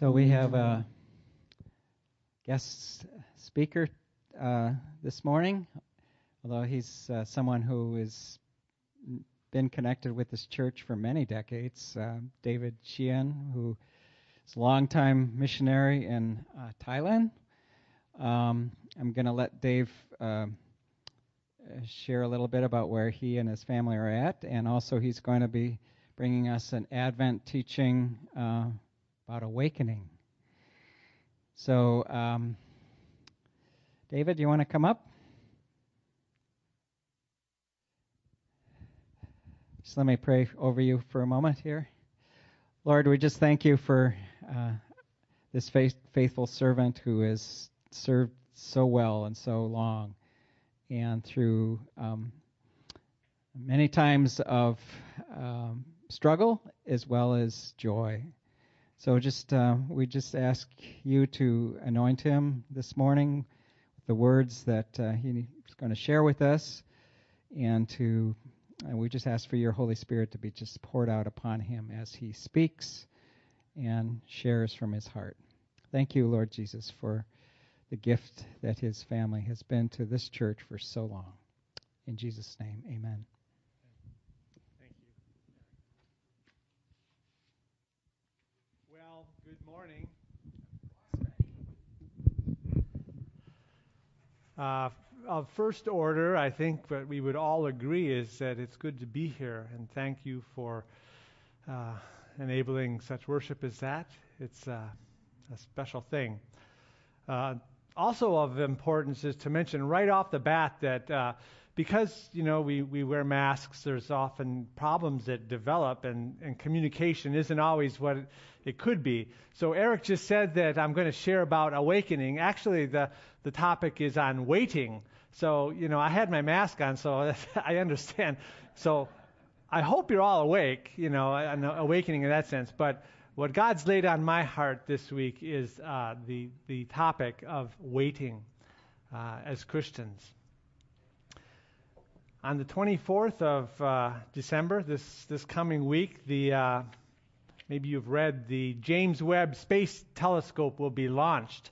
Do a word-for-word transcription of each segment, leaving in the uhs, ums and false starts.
So we have a guest speaker uh, this morning, although he's uh, someone who has been connected with this church for many decades, uh, David Chien, who is a longtime missionary in uh, Thailand. Um, I'm going to let Dave uh, share a little bit about where he and his family are at, and also he's going to be bringing us an Advent teaching uh about awakening. So, um, David, you want to come up? Just let me pray over you for a moment here. Lord, we just thank you for uh, this faith, faithful servant who has served so well and so long, and through um, many times of um, struggle as well as joy. So just uh, we just ask you to anoint him this morning with the words that uh, he's going to share with us, and to and we just ask for your Holy Spirit to be just poured out upon him as he speaks and shares from his heart. Thank you, Lord Jesus, for the gift that his family has been to this church for so long. In Jesus' name, amen. Morning. Uh, of first order, I think what we would all agree is that it's good to be here, and thank you for uh, enabling such worship as that. It's uh, a special thing. Uh, also of importance is to mention right off the bat that uh, because, you know, we, we wear masks, there's often problems that develop, and, and communication isn't always what it, it could be. So Eric just said that I'm going to share about awakening. Actually, the, the topic is on waiting. So, you know, I had my mask on, so I understand. So I hope you're all awake, you know, an awakening in that sense. But what God's laid on my heart this week is uh, the, the topic of waiting uh, as Christians. On the twenty-fourth of uh, December, this, this coming week, the uh, maybe you've read, the James Webb Space Telescope will be launched.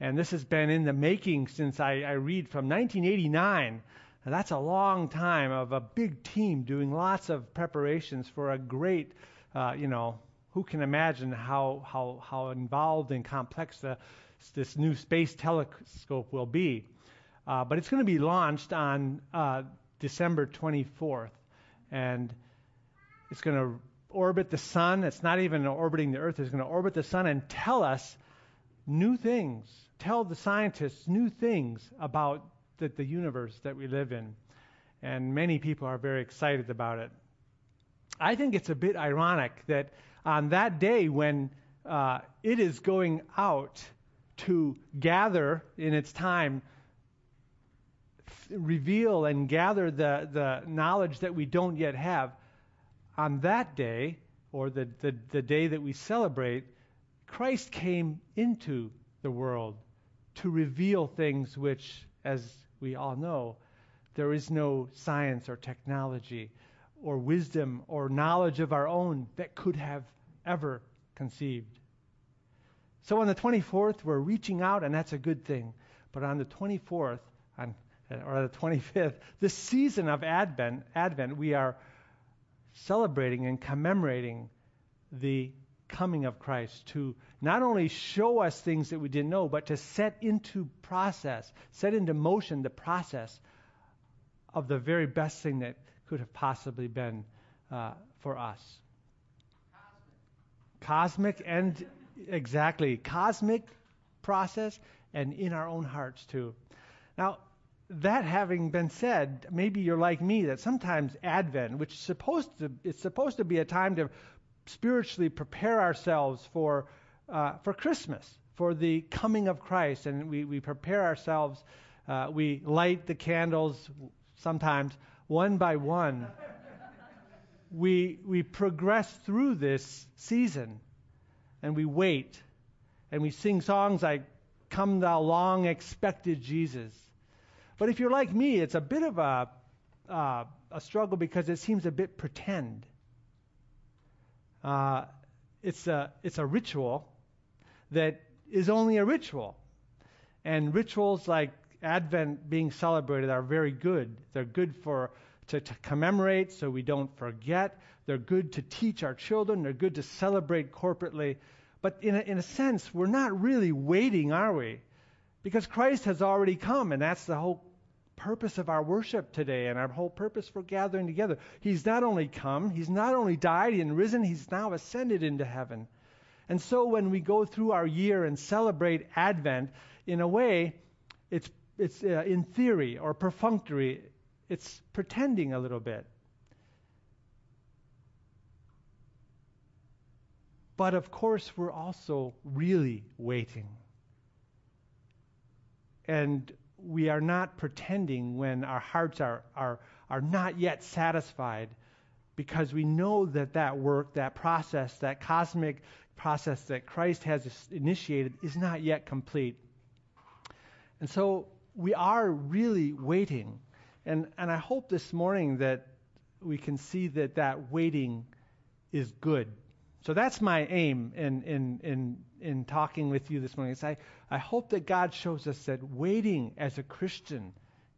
And this has been in the making since I, I read from nineteen eighty-nine. Now, that's a long time of a big team doing lots of preparations for a great, uh, you know, who can imagine how, how, how involved and complex the, this new space telescope will be. Uh, but it's going to be launched on Uh, December twenty-fourth, and it's going to orbit the sun. It's not even orbiting the Earth. It's going to orbit the sun and tell us new things, tell the scientists new things about the, the universe that we live in. And many people are very excited about it. I think it's a bit ironic that on that day when uh, it is going out to gather in its time, reveal and gather the, the knowledge that we don't yet have, on that day, or the, the, the day that we celebrate, Christ came into the world to reveal things which, as we all know, there is no science or technology or wisdom or knowledge of our own that could have ever conceived. So on the twenty-fourth, we're reaching out, and that's a good thing. But on the twenty-fourth, on or the twenty-fifth, this season of Advent, Advent, we are celebrating and commemorating the coming of Christ to not only show us things that we didn't know, but to set into process, set into motion the process of the very best thing that could have possibly been uh, for us. Cosmic. Cosmic and, exactly, cosmic process, and in our own hearts too. Now, that having been said, maybe you're like me, that sometimes Advent, which is supposed to, it's supposed to be a time to spiritually prepare ourselves for uh, for Christmas, for the coming of Christ, and we, we prepare ourselves. Uh, we light the candles sometimes one by one. we we progress through this season, and we wait, and we sing songs like "Come Thou Long Expected Jesus." But if you're like me, it's a bit of a, uh, a struggle because it seems a bit pretend. Uh, it's a, it's a ritual. that is only a ritual. And rituals like Advent being celebrated are very good. They're good for to, to commemorate so we don't forget. They're good to teach our children. They're good to celebrate corporately. But in a, in a sense, we're not really waiting, are we? Because Christ has already come, and that's the whole purpose of our worship today and our whole purpose for gathering together. He's not only come, he's not only died and risen, he's now ascended into heaven. And so when we go through our year and celebrate Advent, in a way, it's it's uh, in theory or perfunctory, it's pretending a little bit. But of course, we're also really waiting. And we are not pretending when our hearts are, are, are not yet satisfied, because we know that that work, that process, that cosmic process that Christ has initiated is not yet complete. And so we are really waiting. And, and I hope this morning that we can see that that waiting is good. So that's my aim in in in, in talking with you this morning. Is I, I hope that God shows us that waiting as a Christian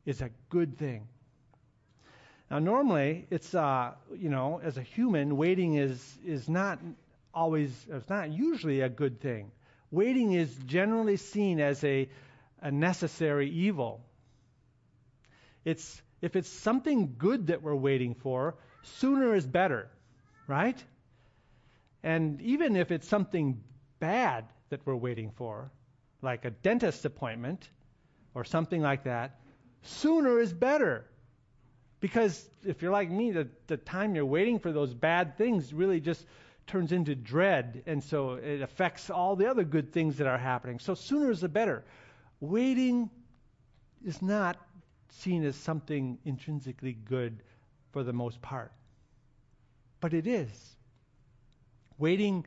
is a good thing. Now, normally, it's uh, you know, as a human, waiting is is not always, it's not usually a good thing. Waiting is generally seen as a a necessary evil. It's if it's something good that we're waiting for, sooner is better, right? And even if it's something bad that we're waiting for, like a dentist appointment or something like that, sooner is better. Because if you're like me, the, the time you're waiting for those bad things really just turns into dread, and so it affects all the other good things that are happening. So sooner is the better. Waiting is not seen as something intrinsically good for the most part, but it is. Waiting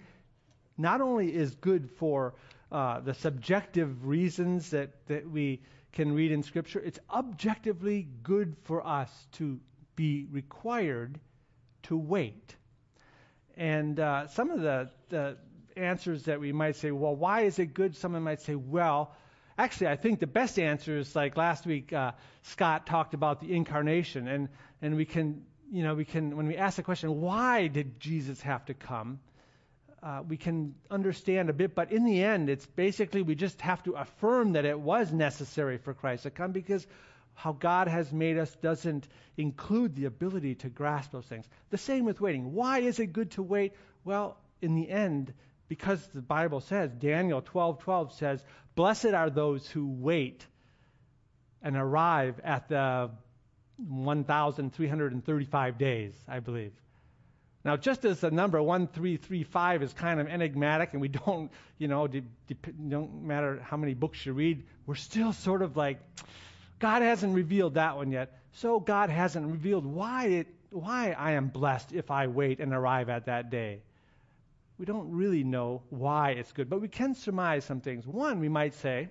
not only is good for uh, the subjective reasons that, that we can read in Scripture, it's objectively good for us to be required to wait. And uh, some of the, the answers that we might say, well, why is it good? Someone might say, well, actually, I think the best answer is, like last week, uh, Scott talked about the incarnation. And, and we can, you know, we can, when we ask the question, why did Jesus have to come? Uh, we can understand a bit, but in the end, it's basically we just have to affirm that it was necessary for Christ to come, because how God has made us doesn't include the ability to grasp those things. The same with waiting. Why is it good to wait? Well, in the end, because the Bible says, Daniel twelve twelve says, "Blessed are those who wait and arrive at the one thousand three hundred thirty-five days," I believe. Now, just as the number one three three five is kind of enigmatic, and we don't, you know, de- de- don't matter how many books you read, we're still sort of like, God hasn't revealed that one yet. So God hasn't revealed why it, why I am blessed if I wait and arrive at that day. We don't really know why it's good, but we can surmise some things. One, we might say,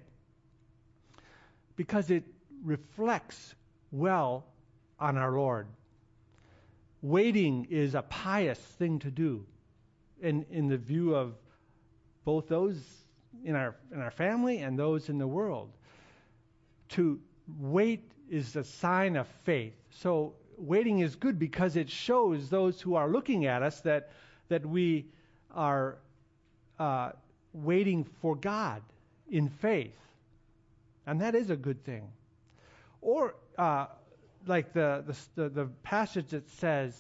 because it reflects well on our Lord. Waiting is a pious thing to do, in, in the view of both those in our in our family and those in the world. To wait is a sign of faith. So waiting is good because it shows those who are looking at us that that we are uh, waiting for God in faith, and that is a good thing. Or uh, like the, the the passage that says,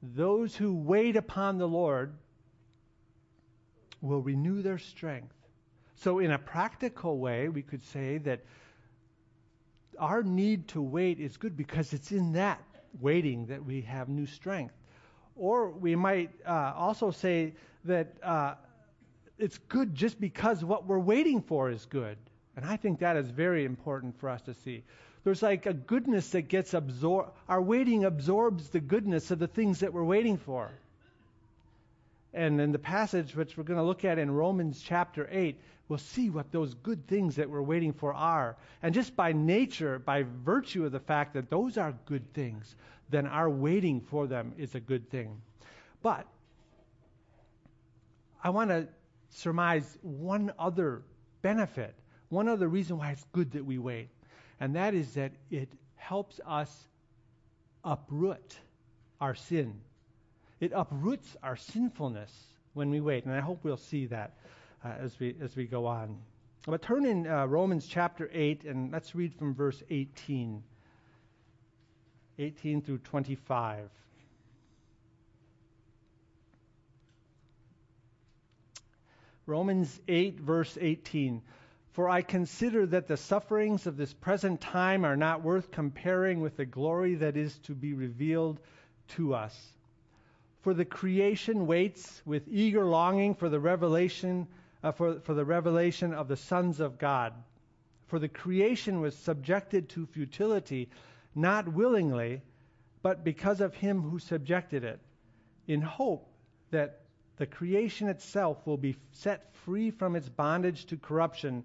"Those who wait upon the Lord will renew their strength." So in a practical way, we could say that our need to wait is good because it's in that waiting that we have new strength. Or we might uh, also say that uh, it's good just because what we're waiting for is good. And I think that is very important for us to see. There's like a goodness that gets absorbed. Our waiting absorbs the goodness of the things that we're waiting for. And in the passage which we're going to look at in Romans chapter eight, we'll see what those good things that we're waiting for are. And just by nature, by virtue of the fact that those are good things, then our waiting for them is a good thing. But I want to surmise one other benefit, one other reason why it's good that we wait, and that is that it helps us uproot our sin. It uproots our sinfulness when we wait, and I hope we'll see that uh, as we as we go on. But turn in uh, Romans chapter eight, and let's read from verse eighteen, eighteen through twenty-five. Romans eight, verse eighteen. For I consider that the sufferings of this present time are not worth comparing with the glory that is to be revealed to us. For the creation waits with eager longing for the revelation uh, for, for the revelation of the sons of God. For the creation was subjected to futility, not willingly, but because of him who subjected it, in hope that the creation itself will be set free from its bondage to corruption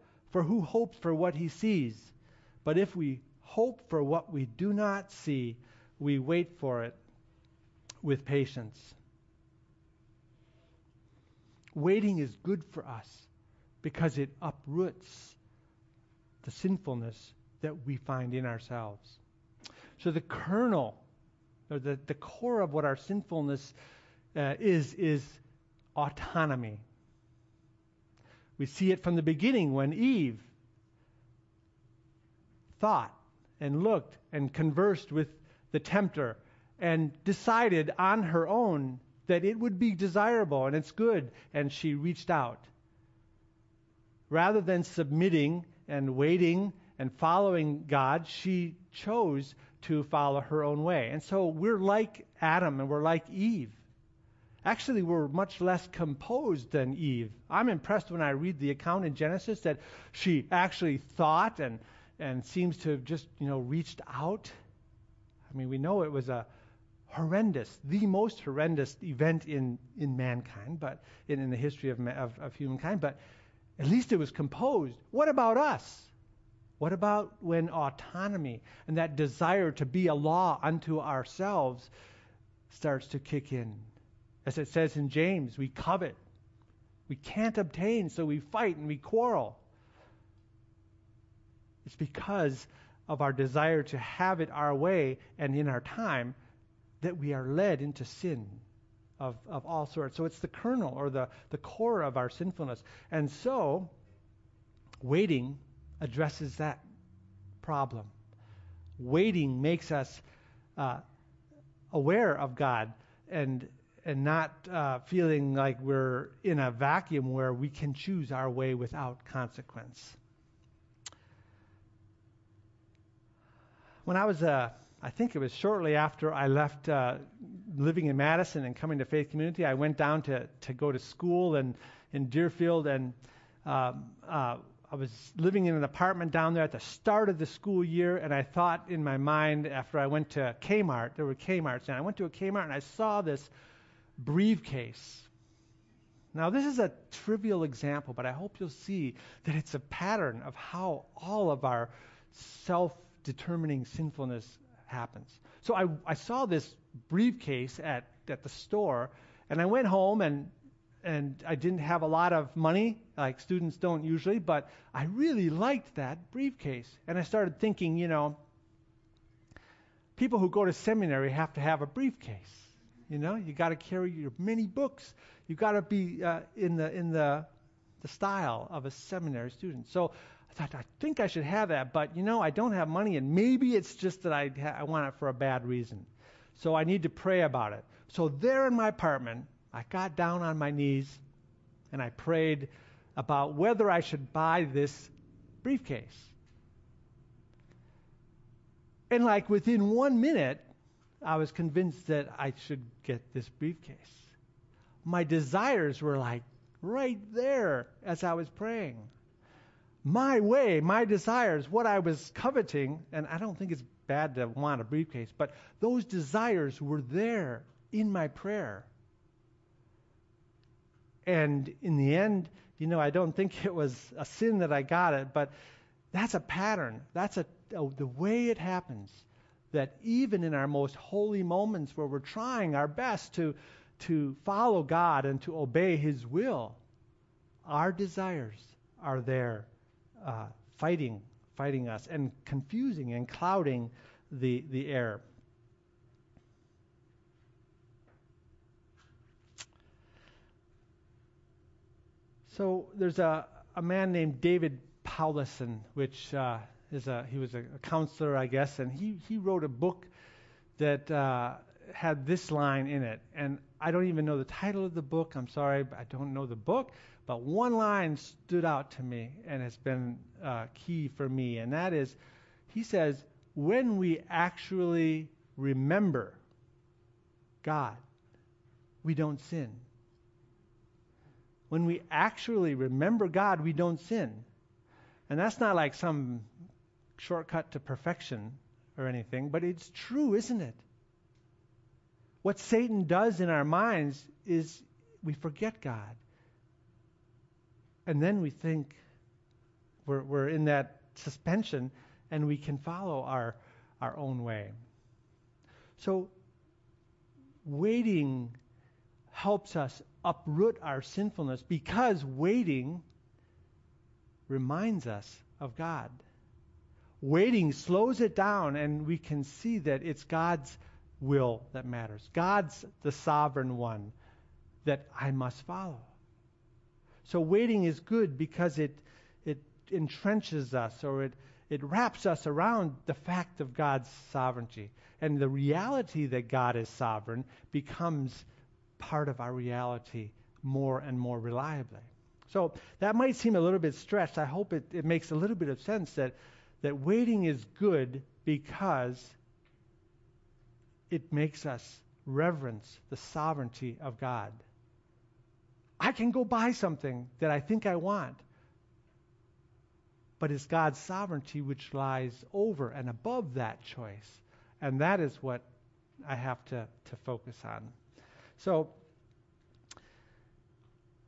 for who hopes for what he sees? But if we hope for what we do not see, we wait for it with patience. Waiting is good for us because it uproots the sinfulness that we find in ourselves. So the kernel, or the, the core of what our sinfulness uh, is, is autonomy. We see it from the beginning when Eve thought and looked and conversed with the tempter and decided on her own that it would be desirable and it's good, and she reached out. Rather than submitting and waiting and following God, she chose to follow her own way. And so we're like Adam and we're like Eve. Actually, we're much less composed than Eve. I'm impressed when I read the account in Genesis that she actually thought and and seems to have just, you know, reached out. I mean, we know it was a horrendous, the most horrendous event in, in mankind, but in, in the history of, of, of humankind, but at least it was composed. What about us? What about when autonomy and that desire to be a law unto ourselves starts to kick in? As it says in James, we covet. We can't obtain, so we fight and we quarrel. It's because of our desire to have it our way and in our time that we are led into sin of, of all sorts. So it's the kernel or the, the core of our sinfulness. And so waiting addresses that problem. Waiting makes us uh, aware of God and and not uh, feeling like we're in a vacuum where we can choose our way without consequence. When I was, uh, I think it was shortly after I left uh, living in Madison and coming to Faith Community, I went down to, to go to school and in Deerfield, and um, uh, I was living in an apartment down there at the start of the school year, and I thought in my mind after I went to Kmart, there were Kmarts, and I went to a Kmart and I saw this briefcase. Now this is a trivial example, but I hope you'll see that it's a pattern of how all of our self determining sinfulness happens. So I, I saw this briefcase at, at the store, and I went home, and and I didn't have a lot of money, like students don't usually, but I really liked that briefcase. And I started thinking, you know, people who go to seminary have to have a briefcase. You know, you got to carry your many books. You got to be uh, in the in the the style of a seminary student. So I thought, I think I should have that, but, you know, I don't have money, and maybe it's just that I, ha- I want it for a bad reason. So I need to pray about it. So there in my apartment, I got down on my knees, and I prayed about whether I should buy this briefcase. And, like, within one minute, I was convinced that I should get this briefcase. My desires were, like, right there as I was praying. My way, my desires, what I was coveting, and I don't think it's bad to want a briefcase, but those desires were there in my prayer. And in the end, you know, I don't think it was a sin that I got it, but that's a pattern. That's a, a the way it happens, that even in our most holy moments where we're trying our best to, to follow God and to obey His will, our desires are there uh, fighting, fighting us and confusing and clouding the, the air. So there's a, a man named David Powlison, which uh, is a he was a counselor, I guess, and he, he wrote a book that uh, had this line in it. And I don't even know the title of the book. I'm sorry, but I don't know the book. But one line stood out to me and has been uh, key for me, and that is, he says, when we actually remember God, we don't sin. When we actually remember God, we don't sin. And that's not like some shortcut to perfection or anything, but it's true, isn't it? What Satan does in our minds is we forget God. And then we think we're, we're in that suspension and we can follow our, our own way. So waiting helps us uproot our sinfulness, because waiting reminds us of God. Waiting slows it down, and we can see that it's God's will that matters. God's the sovereign one that I must follow. So waiting is good because it it entrenches us, or it, it wraps us around the fact of God's sovereignty. And the reality that God is sovereign becomes part of our reality more and more reliably. So that might seem a little bit stretched. I hope it, it makes a little bit of sense that, that waiting is good because it makes us reverence the sovereignty of God. I can go buy something that I think I want, but it's God's sovereignty which lies over and above that choice. And that is what I have to, to focus on. So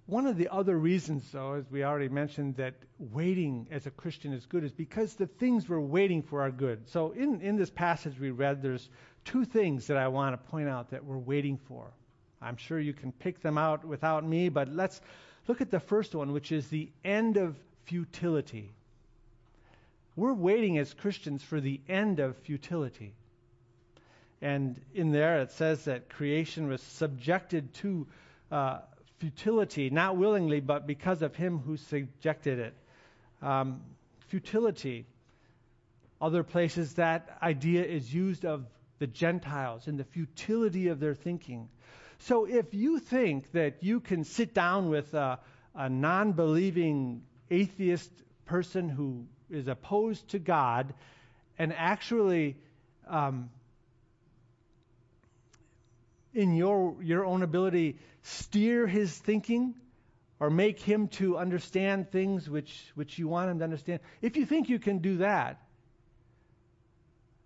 one of the other reasons, though, as we already mentioned, that waiting as a Christian is good is because the things we're waiting for are good. So in, in this passage we read, there's two things that I want to point out that we're waiting for. I'm sure you can pick them out without me, but let's look at the first one, which is the end of futility. We're waiting as Christians for the end of futility. And in there it says that creation was subjected to uh, futility, not willingly, but because of him who subjected it. Um, futility. Other places that idea is used of the Gentiles and the futility of their thinking. So if you think that you can sit down with a, a non-believing atheist person who is opposed to God and actually... Um, in your your own ability, steer his thinking or make him to understand things which, which you want him to understand. If you think you can do that,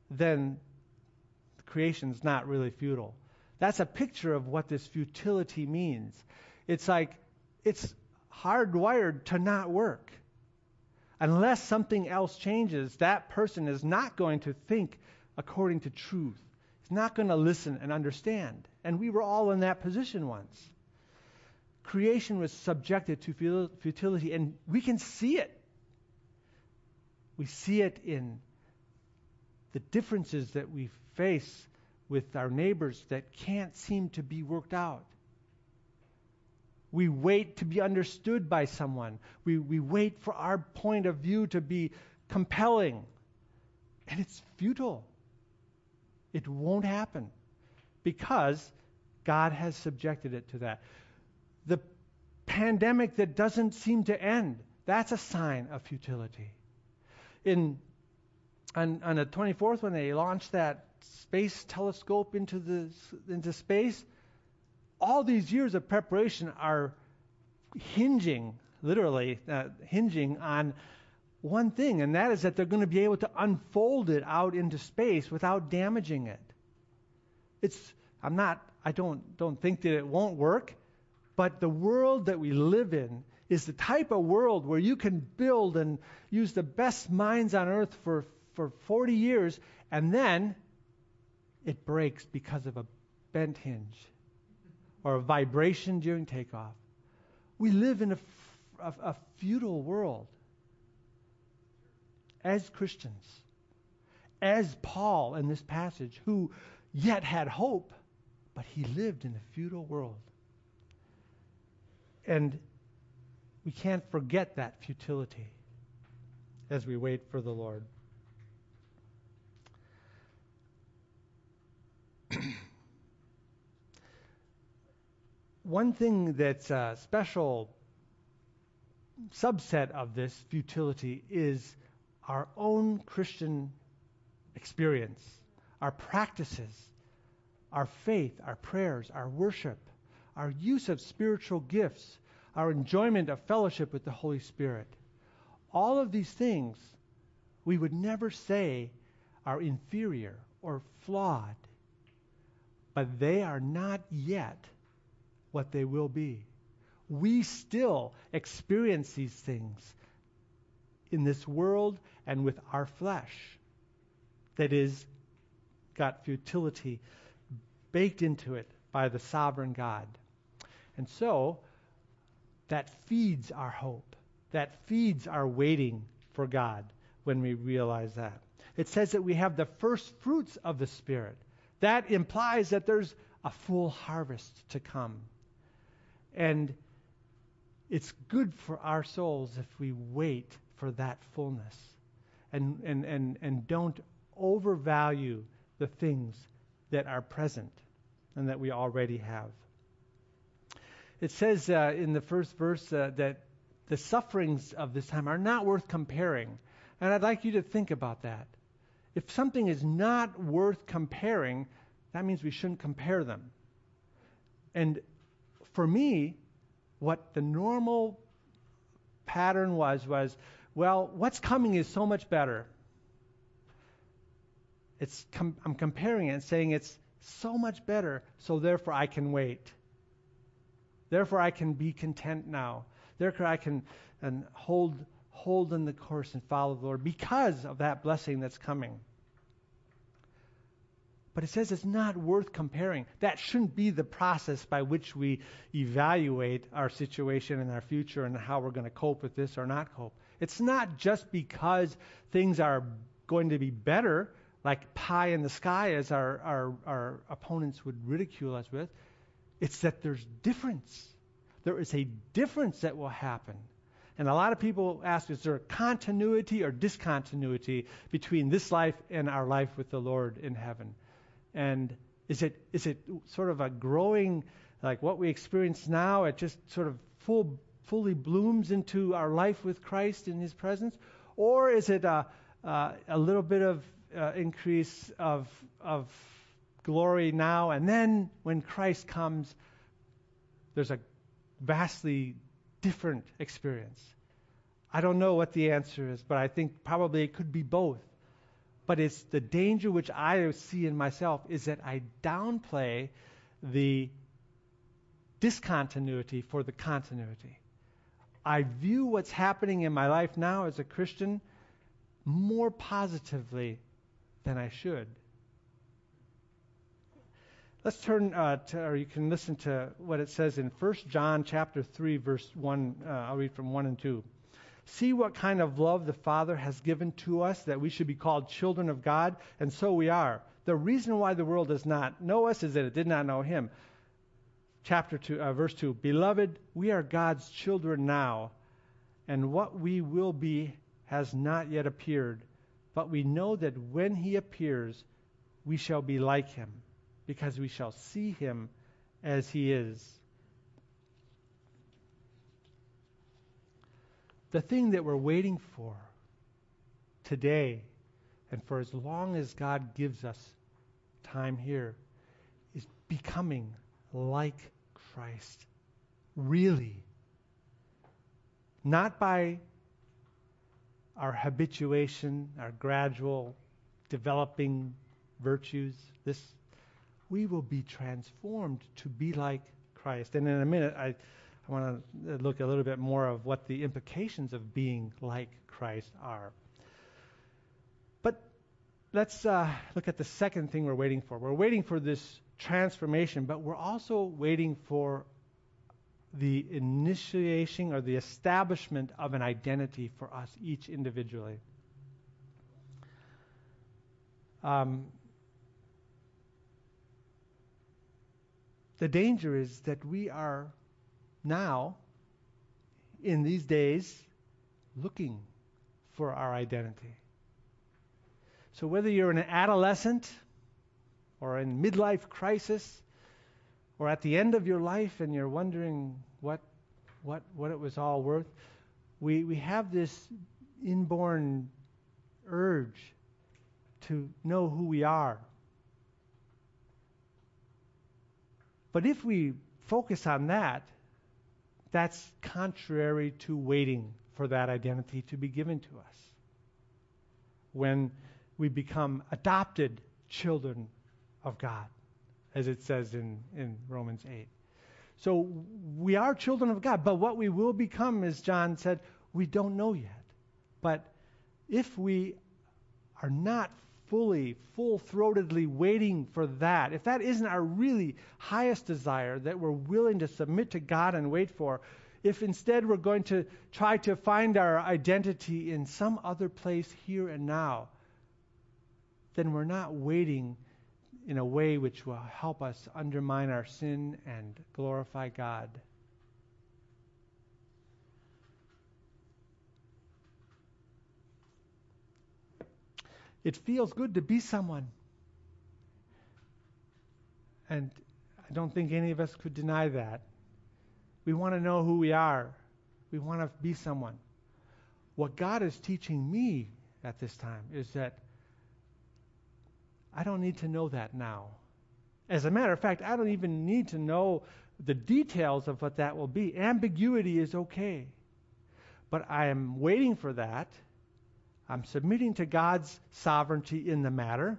then creation's not really futile. That's a picture of what this futility means. It's like it's hardwired to not work. Unless something else changes, that person is not going to think according to truth. Not going to listen and understand. And we were all in that position once. Creation was subjected to futility, and we can see it. We see it in the differences that we face with our neighbors that can't seem to be worked out. We wait to be understood by someone. We, we wait for our point of view to be compelling. And it's futile. It won't happen because God has subjected it to that. The pandemic that doesn't seem to end, that's a sign of futility. In on, on the twenty-fourth, when they launched that space telescope into the into space, all these years of preparation are hinging, literally uh, hinging on one thing, and that is that they're going to be able to unfold it out into space without damaging it. It's I'm not I don't don't think that it won't work, but the world that we live in is the type of world where you can build and use the best minds on earth for for forty years, and then it breaks because of a bent hinge or a vibration during takeoff. We live in a, a, a futile world. As Christians, as Paul in this passage, who yet had hope, but he lived in a futile world. And we can't forget that futility as we wait for the Lord. One thing that's a special subset of this futility is our own Christian experience, our practices, our faith, our prayers, our worship, our use of spiritual gifts, our enjoyment of fellowship with the Holy Spirit. All of these things we would never say are inferior or flawed, but they are not yet what they will be. We still experience these things in this world and with our flesh that is got futility baked into it by the sovereign God. And so that feeds our hope. That feeds our waiting for God when we realize that. It says that we have the first fruits of the Spirit. That implies that there's a full harvest to come. And it's good for our souls if we wait for that fullness, and and, and and don't overvalue the things that are present and that we already have. It says uh, in the first verse uh, that the sufferings of this time are not worth comparing. And I'd like you to think about that. If something is not worth comparing, that means we shouldn't compare them. And for me, what the normal pattern was, was well, what's coming is so much better. It's com- I'm comparing it and saying it's so much better, so therefore I can wait. Therefore I can be content now. Therefore I can and hold hold in the course and follow the Lord because of that blessing that's coming. But it says it's not worth comparing. That shouldn't be the process by which we evaluate our situation and our future and how we're going to cope with this or not cope. It's not just because things are going to be better, like pie in the sky, as our, our, our opponents would ridicule us with. It's that there's difference. There is a difference that will happen. And a lot of people ask, is there a continuity or discontinuity between this life and our life with the Lord in heaven? And is it is it sort of a growing, like what we experience now, it just sort of full fully blooms into our life with Christ in His presence? Or is it a, uh, a little bit of uh, increase of, of glory now, and then when Christ comes, there's a vastly different experience? I don't know what the answer is, but I think probably it could be both. But it's the danger which I see in myself is that I downplay the discontinuity for the continuity. I view what's happening in my life now as a Christian more positively than I should. Let's turn, uh, to, or you can listen to what it says in First John chapter three, verse one. Uh, I'll read from one and two. See what kind of love the Father has given to us, that we should be called children of God, and so we are. The reason why the world does not know us is that it did not know Him. Chapter two, uh, verse two. Beloved, we are God's children now, and what we will be has not yet appeared, but we know that when He appears, we shall be like Him, because we shall see Him as He is. The thing that we're waiting for today, and for as long as God gives us time here, is becoming like Christ, really not by our habituation, our gradual developing virtues. This, we will be transformed to be like Christ. And in a minute, I, I want to look a little bit more of what the implications of being like Christ are. But let's uh, look at the second thing we're waiting for. We're waiting for this transformation, but we're also waiting for the initiation or the establishment of an identity for us each individually. Um, the danger is that we are now, in these days, looking for our identity. So whether you're an adolescent or in midlife crisis, or at the end of your life and you're wondering what what what it was all worth, we we have this inborn urge to know who we are. But if we focus on that, that's contrary to waiting for that identity to be given to us. When we become adopted children of God, as it says in, in Romans eight. So we are children of God, but what we will become, as John said, we don't know yet. But if we are not fully, full-throatedly waiting for that, if that isn't our really highest desire that we're willing to submit to God and wait for, if instead we're going to try to find our identity in some other place here and now, then we're not waiting in a way which will help us undermine our sin and glorify God. It feels good to be someone. And I don't think any of us could deny that. We want to know who we are. We want to be someone. What God is teaching me at this time is that I don't need to know that now. As a matter of fact, I don't even need to know the details of what that will be. Ambiguity is okay. But I am waiting for that. I'm submitting to God's sovereignty in the matter,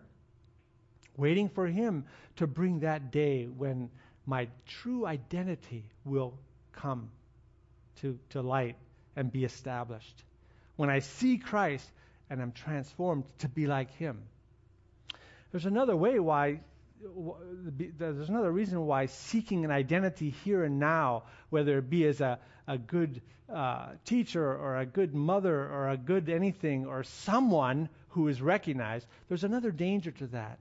waiting for Him to bring that day when my true identity will come to, to light and be established. When I see Christ and I'm transformed to be like Him. There's another way why, there's another reason why seeking an identity here and now, whether it be as a, a good uh, teacher or a good mother or a good anything or someone who is recognized, there's another danger to that.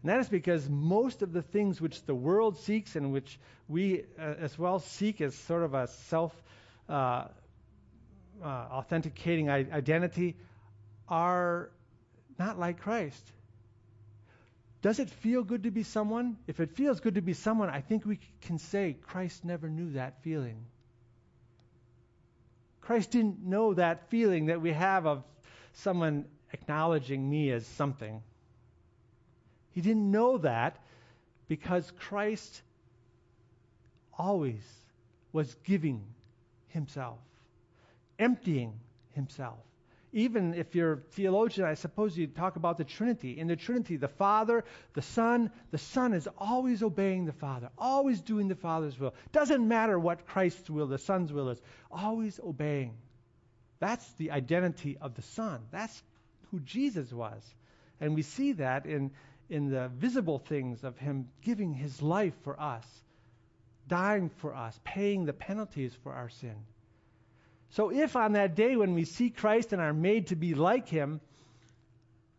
And that is because most of the things which the world seeks and which we uh, as well seek as sort of a self uh, uh, authenticating I- identity are not like Christ. Does it feel good to be someone? If it feels good to be someone, I think we can say Christ never knew that feeling. Christ didn't know that feeling that we have of someone acknowledging me as something. He didn't know that because Christ always was giving himself, emptying himself. Even if you're a theologian, I suppose you'd talk about the Trinity. In the Trinity, the Father, the Son, the Son is always obeying the Father, always doing the Father's will. Doesn't matter what Christ's will, the Son's will is, always obeying. That's the identity of the Son. That's who Jesus was. And we see that in, in the visible things of him giving his life for us, dying for us, paying the penalties for our sin. So if on that day when we see Christ and are made to be like him,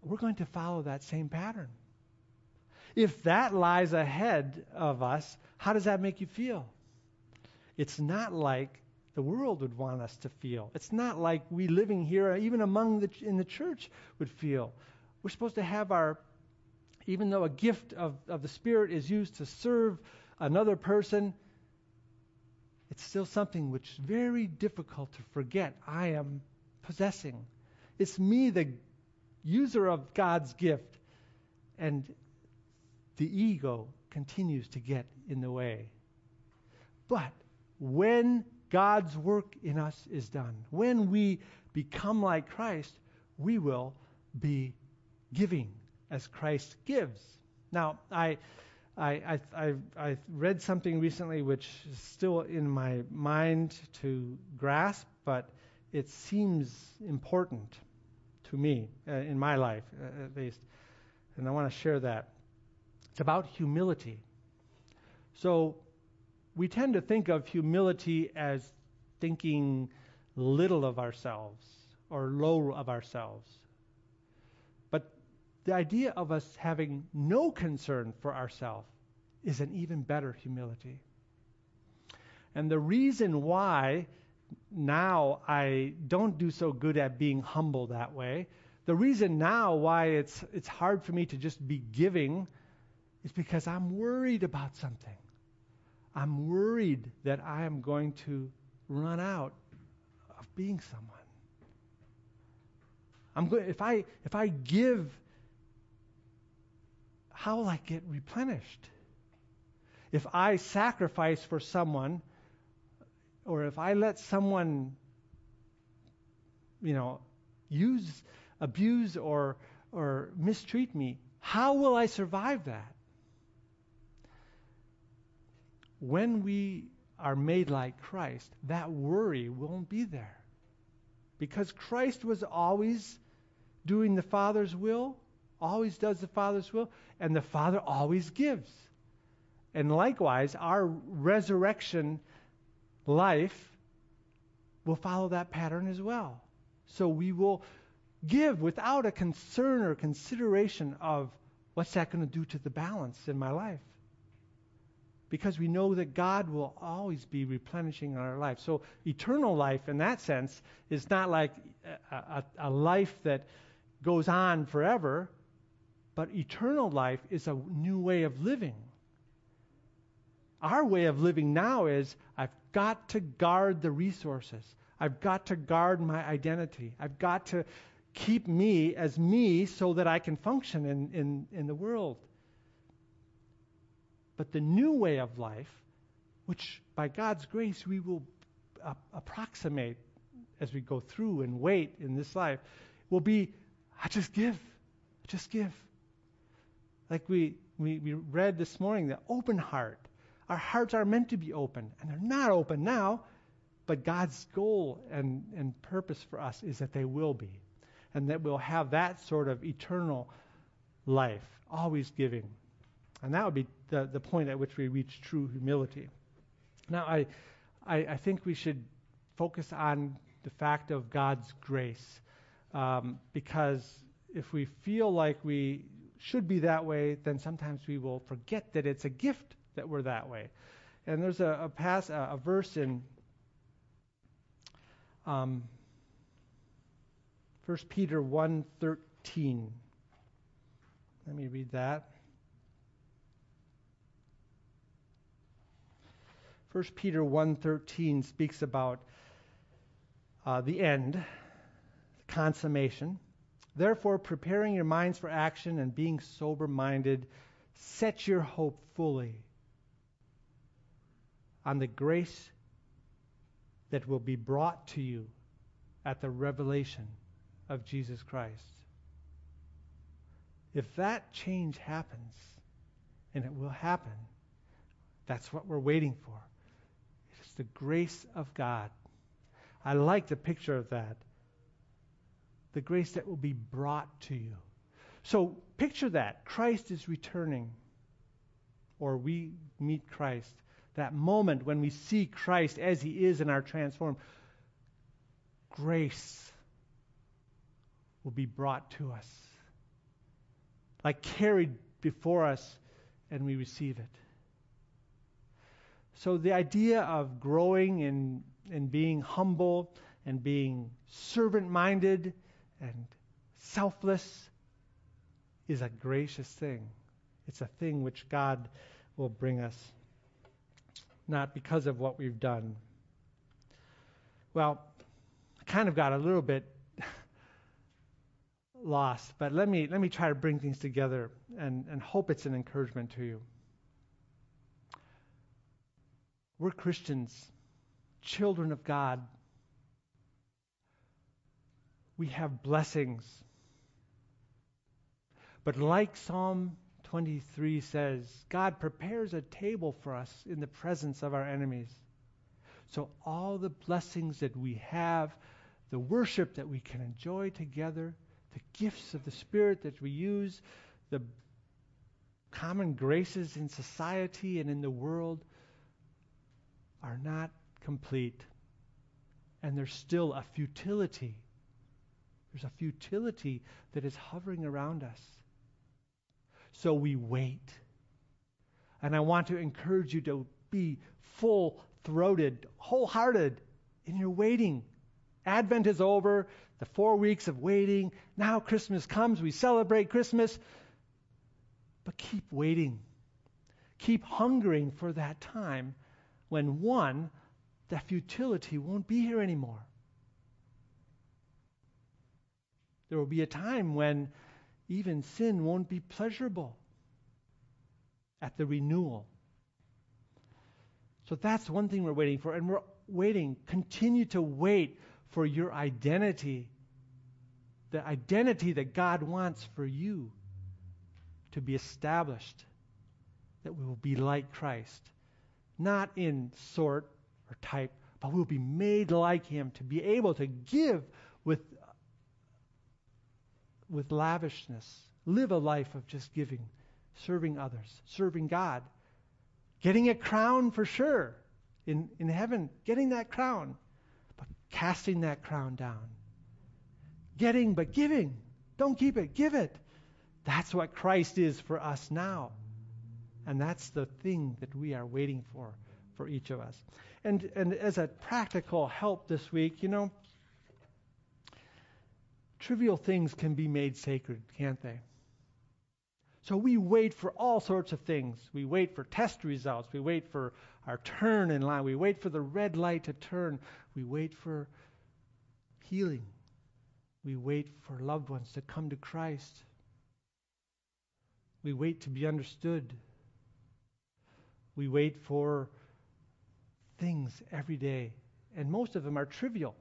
we're going to follow that same pattern. If that lies ahead of us, how does that make you feel? It's not like the world would want us to feel. It's not like we living here, even among the, in the church, would feel. We're supposed to have our, even though a gift of, of the Spirit is used to serve another person, it's still something which is very difficult to forget I am possessing. It's me, the user of God's gift, and the ego continues to get in the way. But when God's work in us is done. When we become like Christ, we will be giving as Christ gives. Now, I I, I, I, I read something recently which is still in my mind to grasp, but it seems important to me, uh, in my life uh, at least, and I want to share that. It's about humility. So we tend to think of humility as thinking little of ourselves or low of ourselves. But the idea of us having no concern for ourselves is an even better humility. And the reason why now I don't do so good at being humble that way, the reason now why it's it's hard for me to just be giving is because I'm worried about something. I'm worried that I am going to run out of being someone. I'm go- if I if I give, how will I get replenished? If I sacrifice for someone, or if I let someone, you know, use, abuse, or or mistreat me, how will I survive that? When we are made like Christ, that worry won't be there, because Christ was always doing the Father's will, always does the Father's will, and the Father always gives. And likewise, our resurrection life will follow that pattern as well. So we will give without a concern or consideration of what's that going to do to the balance in my life, because we know that God will always be replenishing our life. So eternal life in that sense is not like a, a, a life that goes on forever, but eternal life is a new way of living. Our way of living now is, I've got to guard the resources. I've got to guard my identity. I've got to keep me as me so that I can function in, in, in the world. But the new way of life, which by God's grace we will uh, approximate as we go through and wait in this life, will be, I just give, I just give. Like we, we, we read this morning, the open heart. Our hearts are meant to be open, and they're not open now, but God's goal and, and purpose for us is that they will be, and that we'll have that sort of eternal life, always giving. And that would be the, the point at which we reach true humility. Now, I, I, I think we should focus on the fact of God's grace, um, because if we feel like we should be that way, then sometimes we will forget that it's a gift that we're that way. And there's a, a, pass, a, a verse in um, First Peter one thirteen. Let me read that. First Peter one thirteen speaks about uh, the end, the consummation. Therefore, preparing your minds for action and being sober-minded, set your hope fully on the grace that will be brought to you at the revelation of Jesus Christ. If that change happens, and it will happen, that's what we're waiting for. The grace of God. I like the picture of that. The grace that will be brought to you. So picture that. Christ is returning, or we meet Christ. That moment when we see Christ as he is and are transformed, grace will be brought to us, like carried before us, and we receive it. So the idea of growing and, and being humble and being servant-minded and selfless is a gracious thing. It's a thing which God will bring us, not because of what we've done. Well, I kind of got a little bit lost, but let me let me try to bring things together and, and hope it's an encouragement to you. We're Christians, children of God, we have blessings. But like Psalm twenty-three says, God prepares a table for us in the presence of our enemies. So all the blessings that we have, the worship that we can enjoy together, the gifts of the Spirit that we use, the common graces in society and in the world are not complete. And there's still a futility. There's a futility that is hovering around us. So we wait. And I want to encourage you to be full-throated, wholehearted in your waiting. Advent is over, the four weeks of waiting. Now Christmas comes, we celebrate Christmas. But keep waiting. Keep hungering for that time when, one, that futility won't be here anymore. There will be a time when even sin won't be pleasurable at the renewal. So that's one thing we're waiting for. And we're waiting. Continue to wait for your identity, the identity that God wants for you to be established, that we will be like Christ, not in sort or type, but we will be made like him to be able to give with with lavishness, live a life of just giving, serving others, serving God, getting a crown for sure in, in heaven, getting that crown, but casting that crown down. Getting but giving. Don't keep it, give it. That's what Christ is for us now. And that's the thing that we are waiting for, for each of us. And, and as a practical help this week, you know, trivial things can be made sacred, can't they? So we wait for all sorts of things. We wait for test results. We wait for our turn in line. We wait for the red light to turn. We wait for healing. We wait for loved ones to come to Christ. We wait to be understood. We wait for things every day. And most of them are trivial,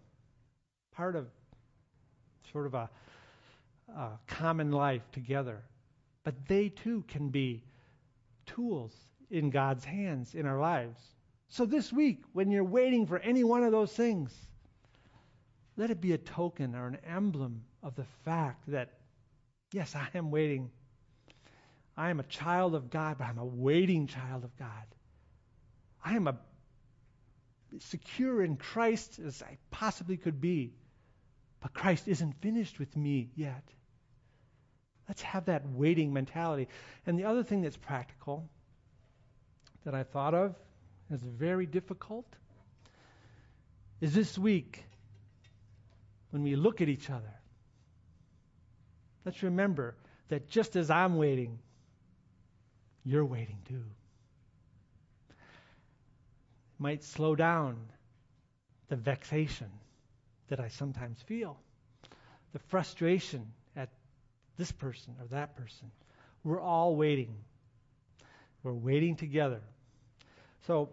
part of sort of a, a common life together. But they too can be tools in God's hands in our lives. So this week, when you're waiting for any one of those things, let it be a token or an emblem of the fact that, yes, I am waiting. I am a child of God, but I'm a waiting child of God. I am a secure in Christ as I possibly could be. But Christ isn't finished with me yet. Let's have that waiting mentality. And the other thing that's practical that I thought of as very difficult is this week when we look at each other. Let's remember that just as I'm waiting, you're waiting too. It might slow down the vexation that I sometimes feel, the frustration at this person or that person. We're all waiting. We're waiting together. So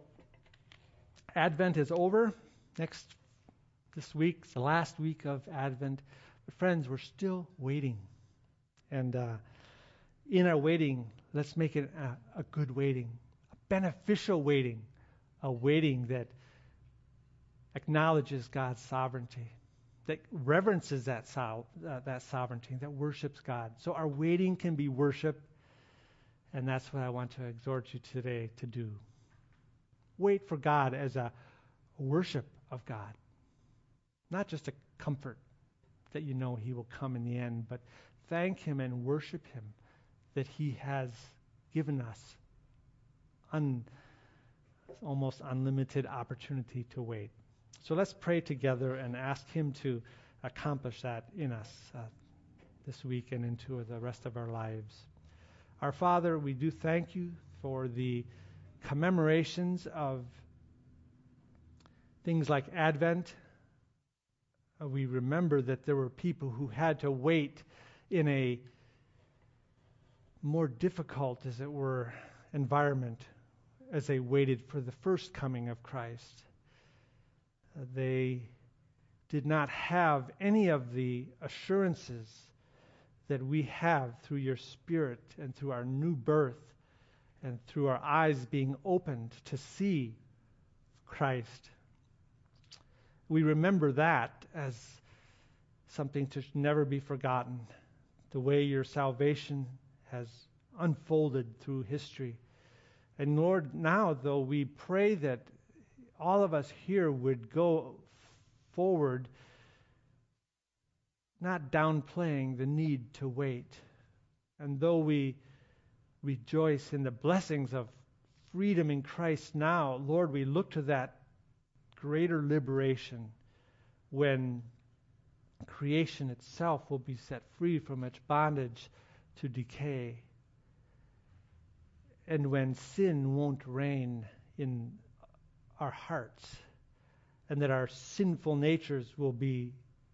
Advent is over. Next, this week's the last week of Advent. But friends, we're still waiting. And uh, in our waiting, let's make it a, a good waiting, a beneficial waiting, a waiting that acknowledges God's sovereignty, that reverences that so, uh, that sovereignty, that worships God. So our waiting can be worship, and that's what I want to exhort you today to do. Wait for God as a worship of God, not just a comfort that you know he will come in the end, but thank him and worship him that he has given us un, almost unlimited opportunity to wait. So let's pray together and ask him to accomplish that in us uh, this week and into the rest of our lives. Our Father, we do thank you for the commemorations of things like Advent. Uh, we remember that there were people who had to wait in a more difficult, as it were, environment as they waited for the first coming of Christ. they did not have any of the assurances that we have through your Spirit and through our new birth and through our eyes being opened to see Christ. We remember that as something to never be forgotten, the way your salvation has unfolded through history. And Lord, now though, we pray that all of us here would go forward, not downplaying the need to wait. And though we rejoice in the blessings of freedom in Christ now, Lord, we look to that greater liberation when creation itself will be set free from its bondage to decay, and when sin won't reign in our hearts, and that our sinful natures will be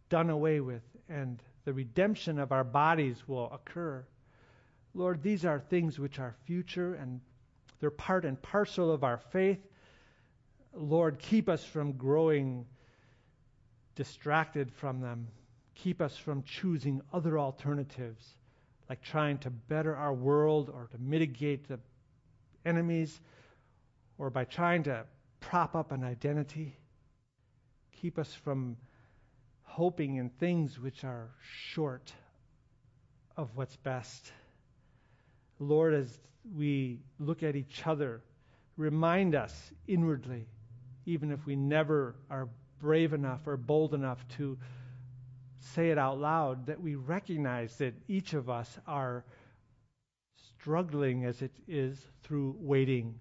done away with, and the redemption of our bodies will occur. Lord, these are things which are future, and they're part and parcel of our faith. Lord, keep us from growing distracted from them. Keep us from choosing other alternatives, like trying to better our world or to mitigate the enemies, or by trying to prop up an identity. Keep us from hoping in things which are short of what's best. Lord, as we look at each other, remind us inwardly, even if we never are brave enough or bold enough to say it out loud, that we recognize that each of us are struggling as it is through waiting.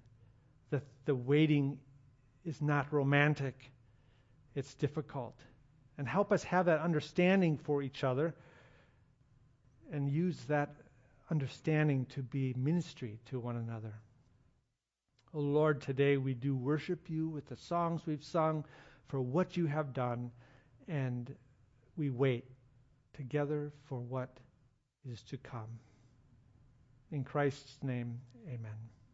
The, the waiting is not romantic. It's difficult. And help us have that understanding for each other and use that understanding to be ministry to one another. Oh Lord, today we do worship you with the songs we've sung for what you have done, and we wait together for what is to come. In Christ's name, amen.